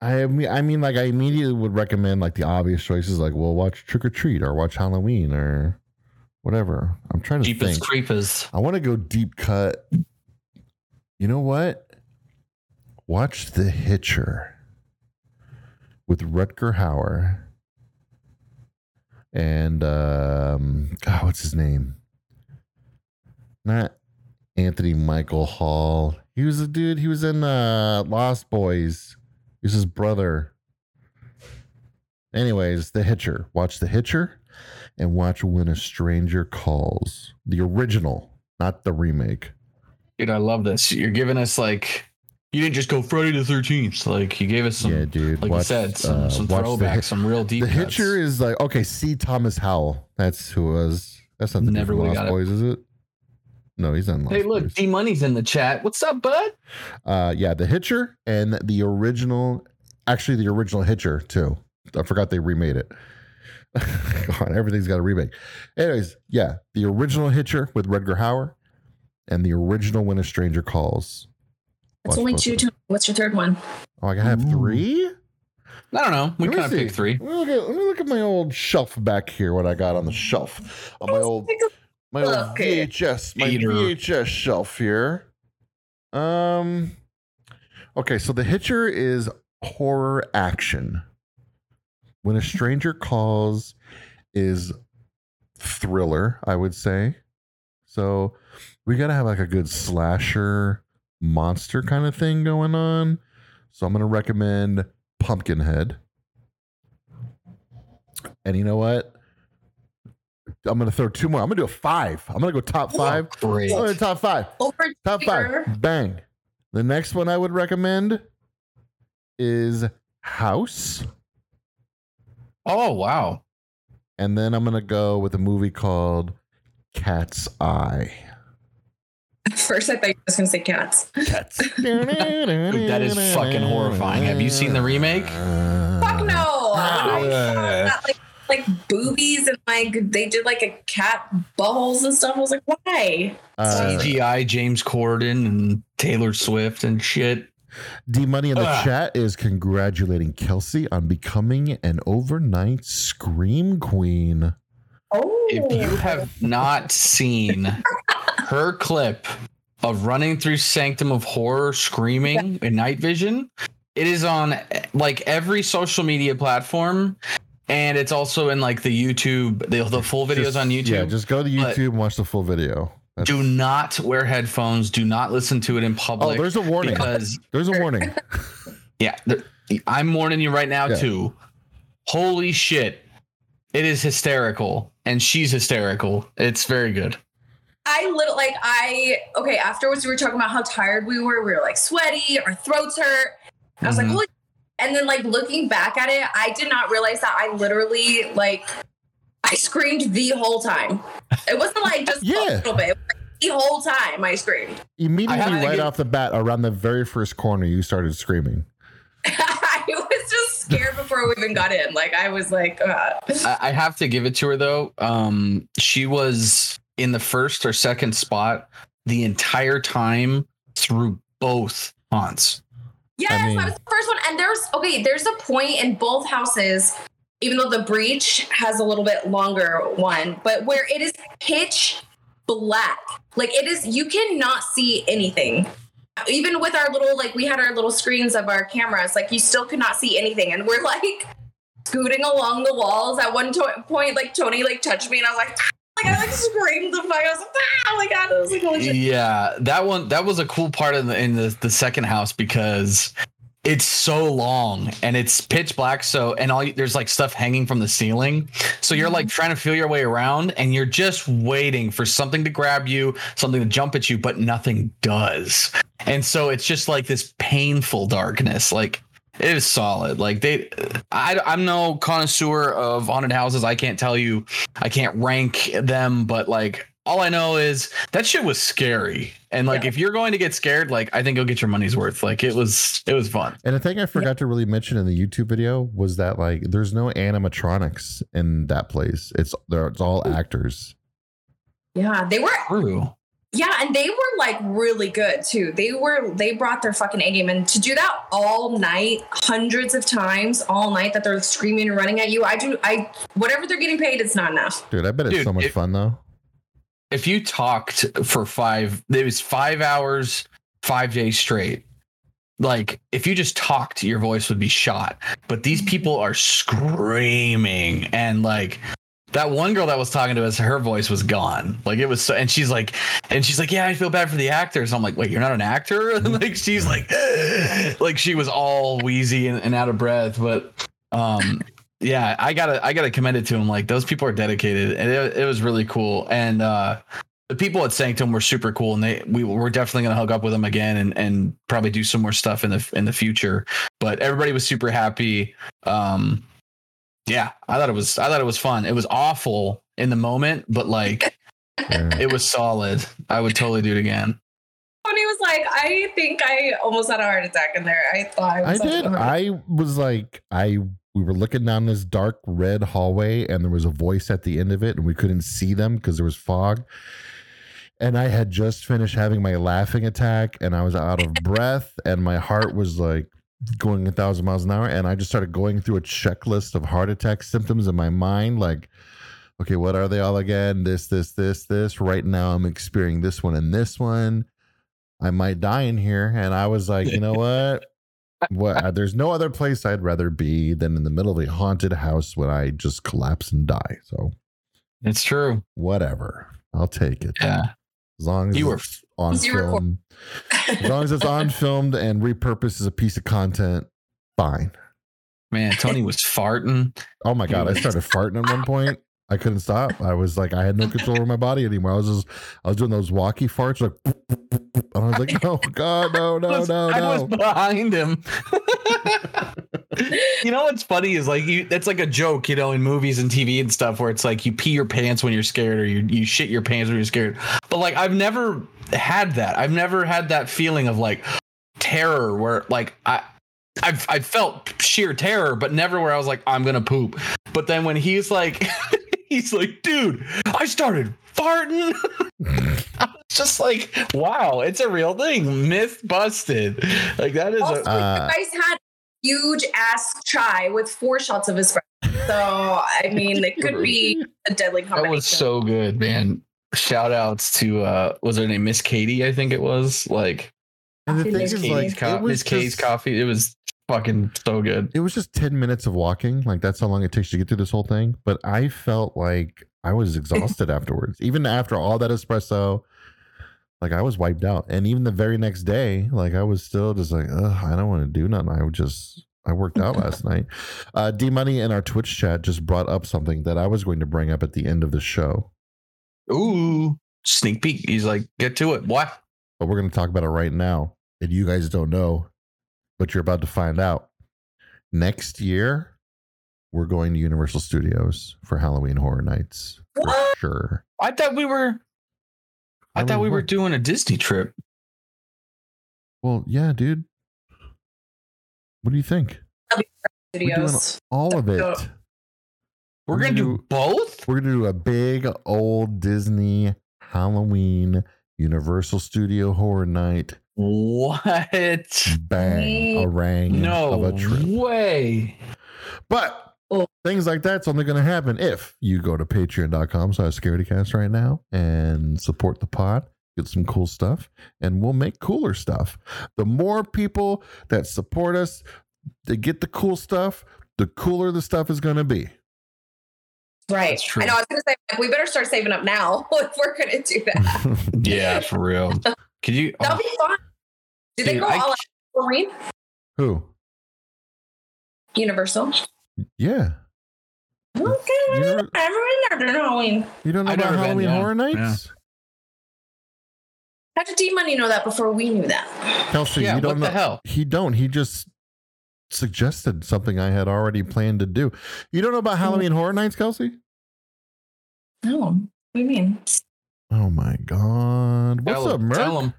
I mean, I mean, like I immediately would recommend like the obvious choices, like well, watch Trick or Treat or watch Halloween or whatever. I'm trying to Jeepers think. Creepers. I want to go deep cut. You know what? Watch The Hitcher with Rutger Hauer and um, God, what's his name? Not Anthony Michael Hall. He was a dude. He was in uh, Lost Boys. He's his brother. Anyways, The Hitcher. Watch The Hitcher and watch When a Stranger Calls. The original, not the remake. Dude, I love this. You're giving us like... You didn't just go Friday the thirteenth. Like, you gave us some, yeah, dude. Like watch, you said, some, uh, some throwback, the, some real deep The cuts. Hitcher is like, okay, C. Thomas Howell. That's who it was. That's not the Never Lost got Boys, it. Is it? No, he's on Lost Hey, look, Boys. D Money's in the chat. What's up, bud? Uh, yeah, The Hitcher and the original, actually the original Hitcher, too. I forgot they remade it. God, everything's got a remake. Anyways, yeah, the original Hitcher with Rutger Hauer and the original When a Stranger Calls. It's only two. Two. What's your third one? Oh, I gotta have three? I don't know. We kind of picked three. Let me, look at, let me look at my old shelf back here. What I got on the shelf, on my old, my old V H S, my V H S shelf here. Um. Okay, so The Hitcher is horror action. When a Stranger Calls is thriller, I would say. So we gotta have like a good slasher. Monster kind of thing going on. So I'm going to recommend Pumpkinhead. And you know what? I'm going to throw two more. I'm going to do a five. I'm going to go top five. Oh, I'm going to top five. Over top bigger. Five. Bang. The next one I would recommend is House. Oh, wow. And then I'm going to go with a movie called Cat's Eye. At first, I thought you were just going to say cats. Cats. Dude, that is fucking horrifying. Have you seen the remake? Uh, Fuck no. Ah, yeah. That, like, like boobies and like they did like a cat bubbles and stuff. I was like, why? Uh, C G I James Corden and Taylor Swift and shit. D Money in the uh. chat is congratulating Kelsey on becoming an overnight scream queen. Oh. If you have not seen her clip of running through Sanctum of Horror screaming in night vision, it is on like every social media platform, and it's also in like the YouTube, the, the full videos just, on YouTube. Yeah, just go to YouTube but and watch the full video. That's... Do not wear headphones. Do not listen to it in public. Oh, there's a warning. Because... There's a warning. Yeah, there, I'm warning you right now, yeah. too. Holy shit. It is hysterical, and she's hysterical. It's very good. I literally, like, I, okay, afterwards we were talking about how tired we were. We were, like, sweaty. Our throats hurt. I was mm-hmm. like, holy. And then, like, looking back at it, I did not realize that I literally, like, I screamed the whole time. It wasn't, like, just yeah. a little bit. It was, like, the whole time I screamed. Immediately I right get... off the bat, around the very first corner, you started screaming. I was just scared before we even got in. Like, I was like, uh. I have to give it to her, though. Um, she was... in the first or second spot the entire time through both haunts. Yes, I mean, that was the first one. And there's, okay, there's a point in both houses, even though the breach has a little bit longer one, but where it is pitch black. Like it is, you cannot see anything. Even with our little, like we had our little screens of our cameras, like you still could not see anything. And we're like scooting along the walls. At one to- point, like Tony like touched me and I was like, like I like screamed the fuck. I was like, ah, oh my god! I was like, holy shit. Yeah, that one. That was a cool part in the in the, the second house because it's so long and it's pitch black. So and all there's like stuff hanging from the ceiling. So you're like trying to feel your way around and you're just waiting for something to grab you, something to jump at you, but nothing does. And so it's just like this painful darkness, like. It is solid. Like they, I, I'm no connoisseur of haunted houses. I can't tell you, I can't rank them. But like, all I know is that shit was scary. And like, yeah. if you're going to get scared, like, I think you'll get your money's worth. Like, it was, it was fun. And the thing I forgot yeah. to really mention in the YouTube video was that like, there's no animatronics in that place. It's there. It's all actors. Yeah, they were. True. Yeah, and they were like really good too. They were they brought their fucking A game, and to do that all night, hundreds of times all night, that they're screaming and running at you. I do I whatever they're getting paid, it's not enough. Dude, I bet Dude, it's so much if, fun though. If you talked for five, it was five hours, five days straight. Like if you just talked, your voice would be shot. But these people are screaming and like. That one girl that was talking to us, her voice was gone. Like it was so, and she's like, and she's like, yeah, I feel bad for the actors. I'm like, wait, you're not an actor? Like she's like, like she was all wheezy and, and out of breath. But um, yeah, I gotta I gotta commend it to him. Like, those people are dedicated, and it, it was really cool. And uh, the people at Sanctum were super cool, and they we were definitely gonna hook up with them again, and and probably do some more stuff in the in the future. But everybody was super happy. Um, yeah, I thought it was I thought it was fun. It was awful in the moment, but like it was solid. I would totally do it again. Tony was like, I think I almost had a heart attack in there. I thought I was I did. I was like, I we were looking down this dark red hallway, and there was a voice at the end of it, and we couldn't see them because there was fog. And I had just finished having my laughing attack, and I was out of breath, and my heart was like going a thousand miles an hour. And I just started going through a checklist of heart attack symptoms in my mind, like, okay, what are they all again? This, this, this, this. Right now, I'm experiencing this one and this one. I might die in here. And I was like, you know what? What? There's no other place I'd rather be than in the middle of a haunted house when I just collapse and die. So it's true. Whatever. I'll take it. Yeah. As long as you were it's on film. As long as it's on filmed and repurposed as a piece of content, fine. Man, Tony was farting. Oh my God. I started farting at one point. I couldn't stop. I was like, I had no control over my body anymore. I was just, I was doing those walkie farts, like, and I was like, oh God, no, no, was, no, no. I was behind him. You know what's funny is like, you, that's like a joke, you know, in movies and T V and stuff, where it's like you pee your pants when you're scared, or you you shit your pants when you're scared. But like, I've never had that. I've never had that feeling of like terror, where like I. I've I felt sheer terror, but never where I was like, I'm gonna poop. But then when he's like, he's like, dude, I started farting. I was just like, wow, it's a real thing. Myth busted. Like that is. Also, a- uh, the guys had huge ass chai with four shots of his friend. So I mean, it could be a deadly combination. That was so good, man. Shout outs to uh, was her name Miss Katie? I think it was like. And the thing Miss is, Katie's like, co- Miss K's coffee. It was. Fucking so good. It was just ten minutes of walking. Like, that's how long it takes to get through this whole thing. But I felt like I was exhausted afterwards. Even after all that espresso, like I was wiped out. And even the very next day, like I was still just like, ugh, I don't want to do nothing. I would just, I worked out last night. Uh, D Money in our Twitch chat just brought up something that I was going to bring up at the end of the show. Ooh, sneak peek. He's like, get to it. What? But we're going to talk about it right now. And you guys don't know. But you're about to find out. Next year, we're going to Universal Studios for Halloween Horror Nights. For what? Sure. I thought we were. I, I thought we what? were doing a Disney trip. Well, yeah, dude. What do you think? We're doing all of it. We're, we're gonna, gonna do, do both. We're gonna do a big old Disney Halloween Universal Studio Horror Night. What? Bang! Orang! No of a trip. way! But oh. things like that's only going to happen if you go to patreon dot com slash scaredycast right now and support the pod. Get some cool stuff, and we'll make cooler stuff. The more people that support us, they get the cool stuff. The cooler the stuff is going to be. Right. I know. I was going to say like, we better start saving up now if we're going to do that. Yeah, for real. Could you? That'll oh. be fun. Did Dude, they go I, all out Halloween? Who? Universal. Yeah. Okay. You're, everyone after Halloween. You don't know I've about Halloween been, Horror yeah. Nights? Yeah. How did D Money know that before we knew that? Kelsey, yeah, you don't what know. The hell? He don't. He just suggested something I had already planned to do. You don't know about Halloween mm-hmm. Horror Nights, Kelsey? No. What do you mean? Oh my God! What's tell up, Merc?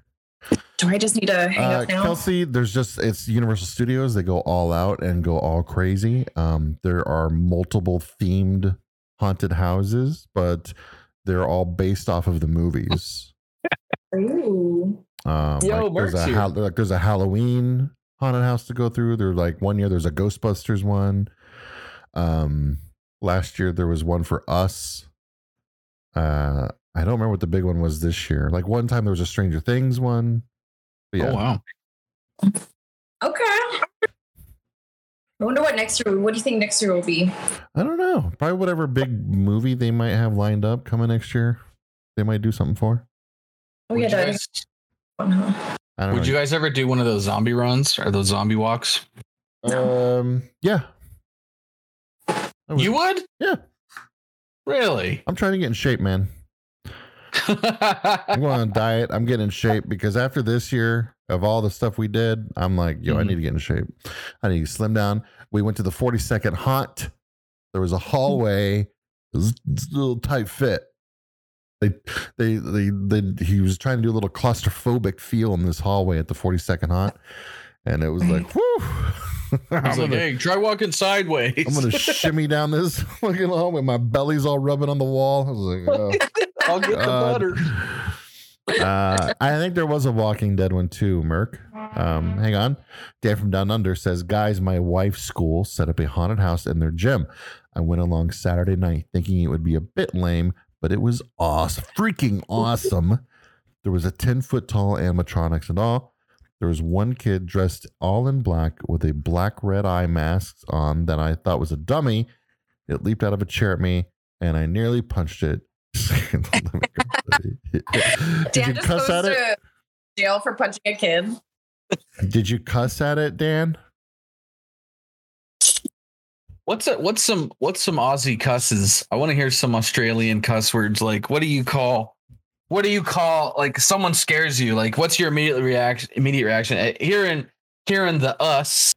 Do I just need to hang uh, up now, Kelsey? There's just it's Universal Studios. They go all out and go all crazy. Um, there are multiple themed haunted houses, but they're all based off of the movies. Ooh. Um, Yo, like there's, a, like there's a Halloween haunted house to go through. There's like one year there's a Ghostbusters one. Um, last year there was one for us. Uh. I don't remember what the big one was this year. Like one time there was a Stranger Things one. Yeah. Oh, wow. Okay. I wonder what next year, what do you think next year will be? I don't know. Probably whatever big movie they might have lined up coming next year. They might do something for. Oh, yeah. Would, you guys, I don't would you guys ever do one of those zombie runs or those zombie walks? Um, yeah. I would. You would? Yeah. Really? I'm trying to get in shape, man. I'm going on a diet. I'm getting in shape because after this year of all the stuff we did, I'm like, yo, mm-hmm. I need to get in shape. I need to slim down. We went to the forty-second haunt. There was a hallway. It was a little tight fit. They, they, they, they, he was trying to do a little claustrophobic feel in this hallway at the forty-second haunt. And it was like, whew. I was like, gonna, hey, try walking sideways. I'm going to shimmy down this fucking hallway. My belly's all rubbing on the wall. I was like, oh. I'll get the butter. Uh, uh, I think there was a Walking Dead one too, Merc. Um, hang on. Dan from Down Under says, guys, my wife's school set up a haunted house in their gym. I went along Saturday night thinking it would be a bit lame, but it was awesome. Freaking awesome. There was a ten foot tall animatronics and all. There was one kid dressed all in black with a black red eye mask on that I thought was a dummy. It leaped out of a chair at me and I nearly punched it. Dan just goes to jail for punching a kid. Did you cuss at it, Dan? What's a, what's some what's some Aussie cusses? I want to hear some Australian cuss words. Like, what do you call? What do you call? Like, someone scares you. Like, what's your immediate reaction? Immediate reaction. Hearing hearing the us,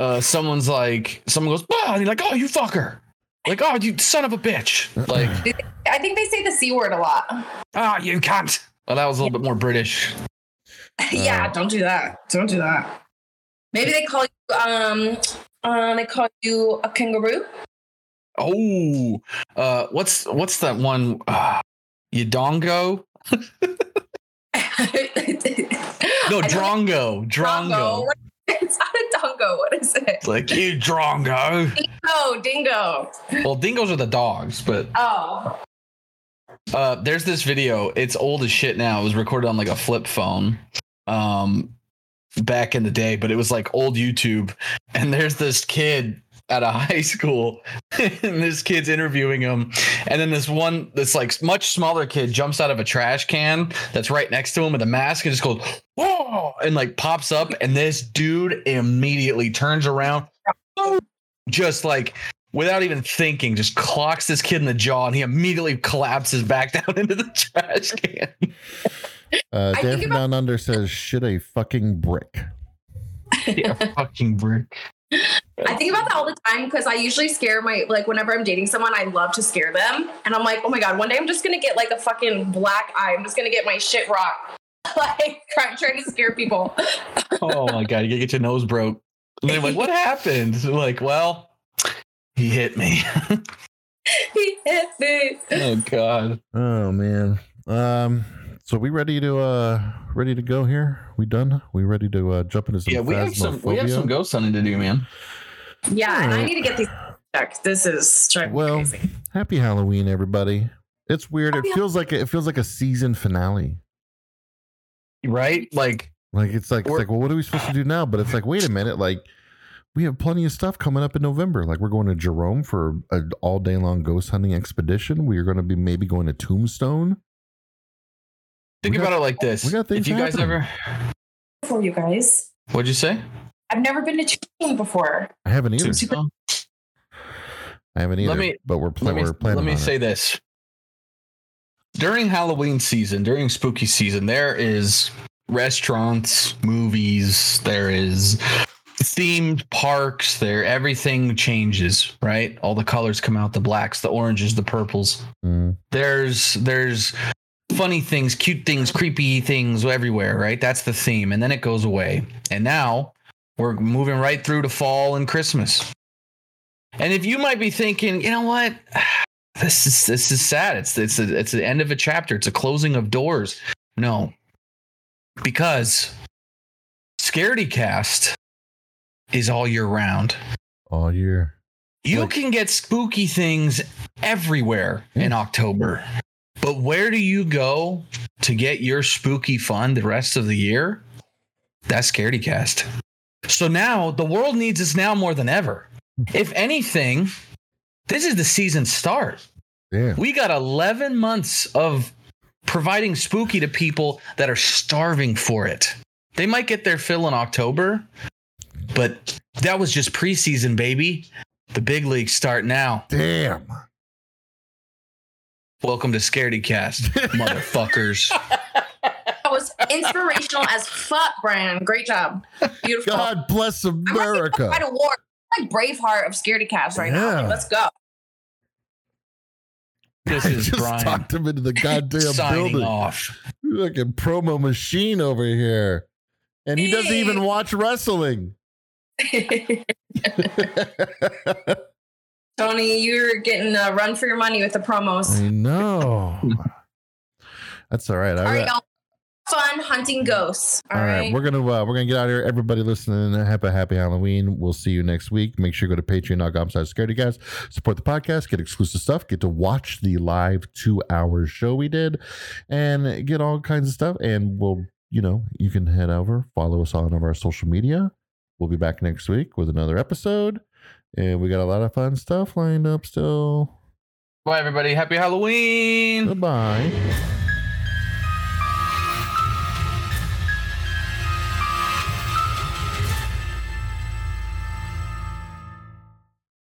uh, someone's like, someone goes, bah! And you're like, oh, you fucker. Like, oh, you son of a bitch. Like, I think they say the C word a lot. Ah, oh, you can't. Well, that was a little bit more British. Yeah, uh, don't do that. Don't do that. Maybe they call you, um, uh, they call you a kangaroo. Oh, uh, what's, what's that one? Uh, Yodongo? no, Drongo. Drongo. Drongo. It's not a dongo. What is it? It's like, you drongo. Dingo, dingo. Well, dingoes are the dogs, but. Oh. Uh, there's this video. It's old as shit now. It was recorded on like a flip phone um, back in the day, but it was like old YouTube. And there's this kid at a high school and this kid's interviewing him. And then this one, this like much smaller kid jumps out of a trash can that's right next to him with a mask and just goes, whoa, and like pops up. And this dude immediately turns around, just like without even thinking, just clocks this kid in the jaw and he immediately collapses back down into the trash can. Uh, Dan from Down Under says, shit, a fucking brick. Yeah, fucking brick. I think about that all the time because I usually scare my, like whenever I'm dating someone, I love to scare them. And I'm like, oh my God, one day I'm just going to get like a fucking black eye. I'm just going to get my shit rocked. Like trying to scare people. Oh my God, you gotta get your nose broke. And they're like, what happened? So like, well, he hit me. He hit me. Oh God. Oh man. Um, so we ready to, uh, ready to go here? We done? We ready to uh, jump into some Yeah, we have some we have some ghost hunting to do, man. Yeah, right. And I need to get these checked. This is driving well, crazy. Happy Halloween, everybody. It's weird. Happy it feels Halloween. like a, it feels like a season finale. Right? Like like it's like it's like, well, what are we supposed to do now? But it's like, wait a minute, like we have plenty of stuff coming up in November. Like we're going to Jerome for an all day long ghost hunting expedition. We're going to be maybe going to Tombstone. Think we about got, it like this. We got things if you happening. guys ever for you guys. What'd you say? I've never been to Tombstone before. I haven't either. Tombstone? I haven't either. Let me, but we're, pl- let me, we're planning. Let me on say it. this. During Halloween season, during spooky season, there is restaurants, movies, there is themed parks, there everything changes, right? All the colors come out, the blacks, the oranges, the purples. Mm. There's there's funny things, cute things, creepy things everywhere, right? That's the theme. And then it goes away. And now we're moving right through to fall and Christmas. And if you might be thinking, you know what? This is this is sad. It's it's a, it's the end of a chapter. It's a closing of doors. No. Because ScaredyCast is all year round. All year. You like- can get spooky things everywhere mm. in October. But where do you go to get your spooky fun the rest of the year? That's ScaredyCast. So now the world needs us now more than ever. If anything, this is the season start. Yeah. We got eleven months of providing spooky to people that are starving for it. They might get their fill in October, but that was just preseason, baby. The big leagues start now. Damn. Welcome to ScaredyCast, motherfuckers. That was inspirational as fuck, Brian. Great job. Beautiful. God bless America. I'm like, I'm like Braveheart of ScaredyCast right yeah. now. Let's go. This is I just Brian. Talked him into the goddamn signing building. Off. Fucking promo machine over here. And he doesn't even watch wrestling. Tony, you're getting a run for your money with the promos. I know. That's all right. All, all right, y'all. Fun hunting ghosts. All, all right. right. We're going to uh, we're going to get out of here. Everybody listening, have a happy Halloween. We'll see you next week. Make sure you go to patreon dot com slash scaredycast. Support the podcast. Get exclusive stuff. Get to watch the live two-hour show we did. And get all kinds of stuff. And we'll, you know, you can head over. Follow us on our social media. We'll be back next week with another episode. And we got a lot of fun stuff lined up still. Bye, everybody. Happy Halloween. Goodbye.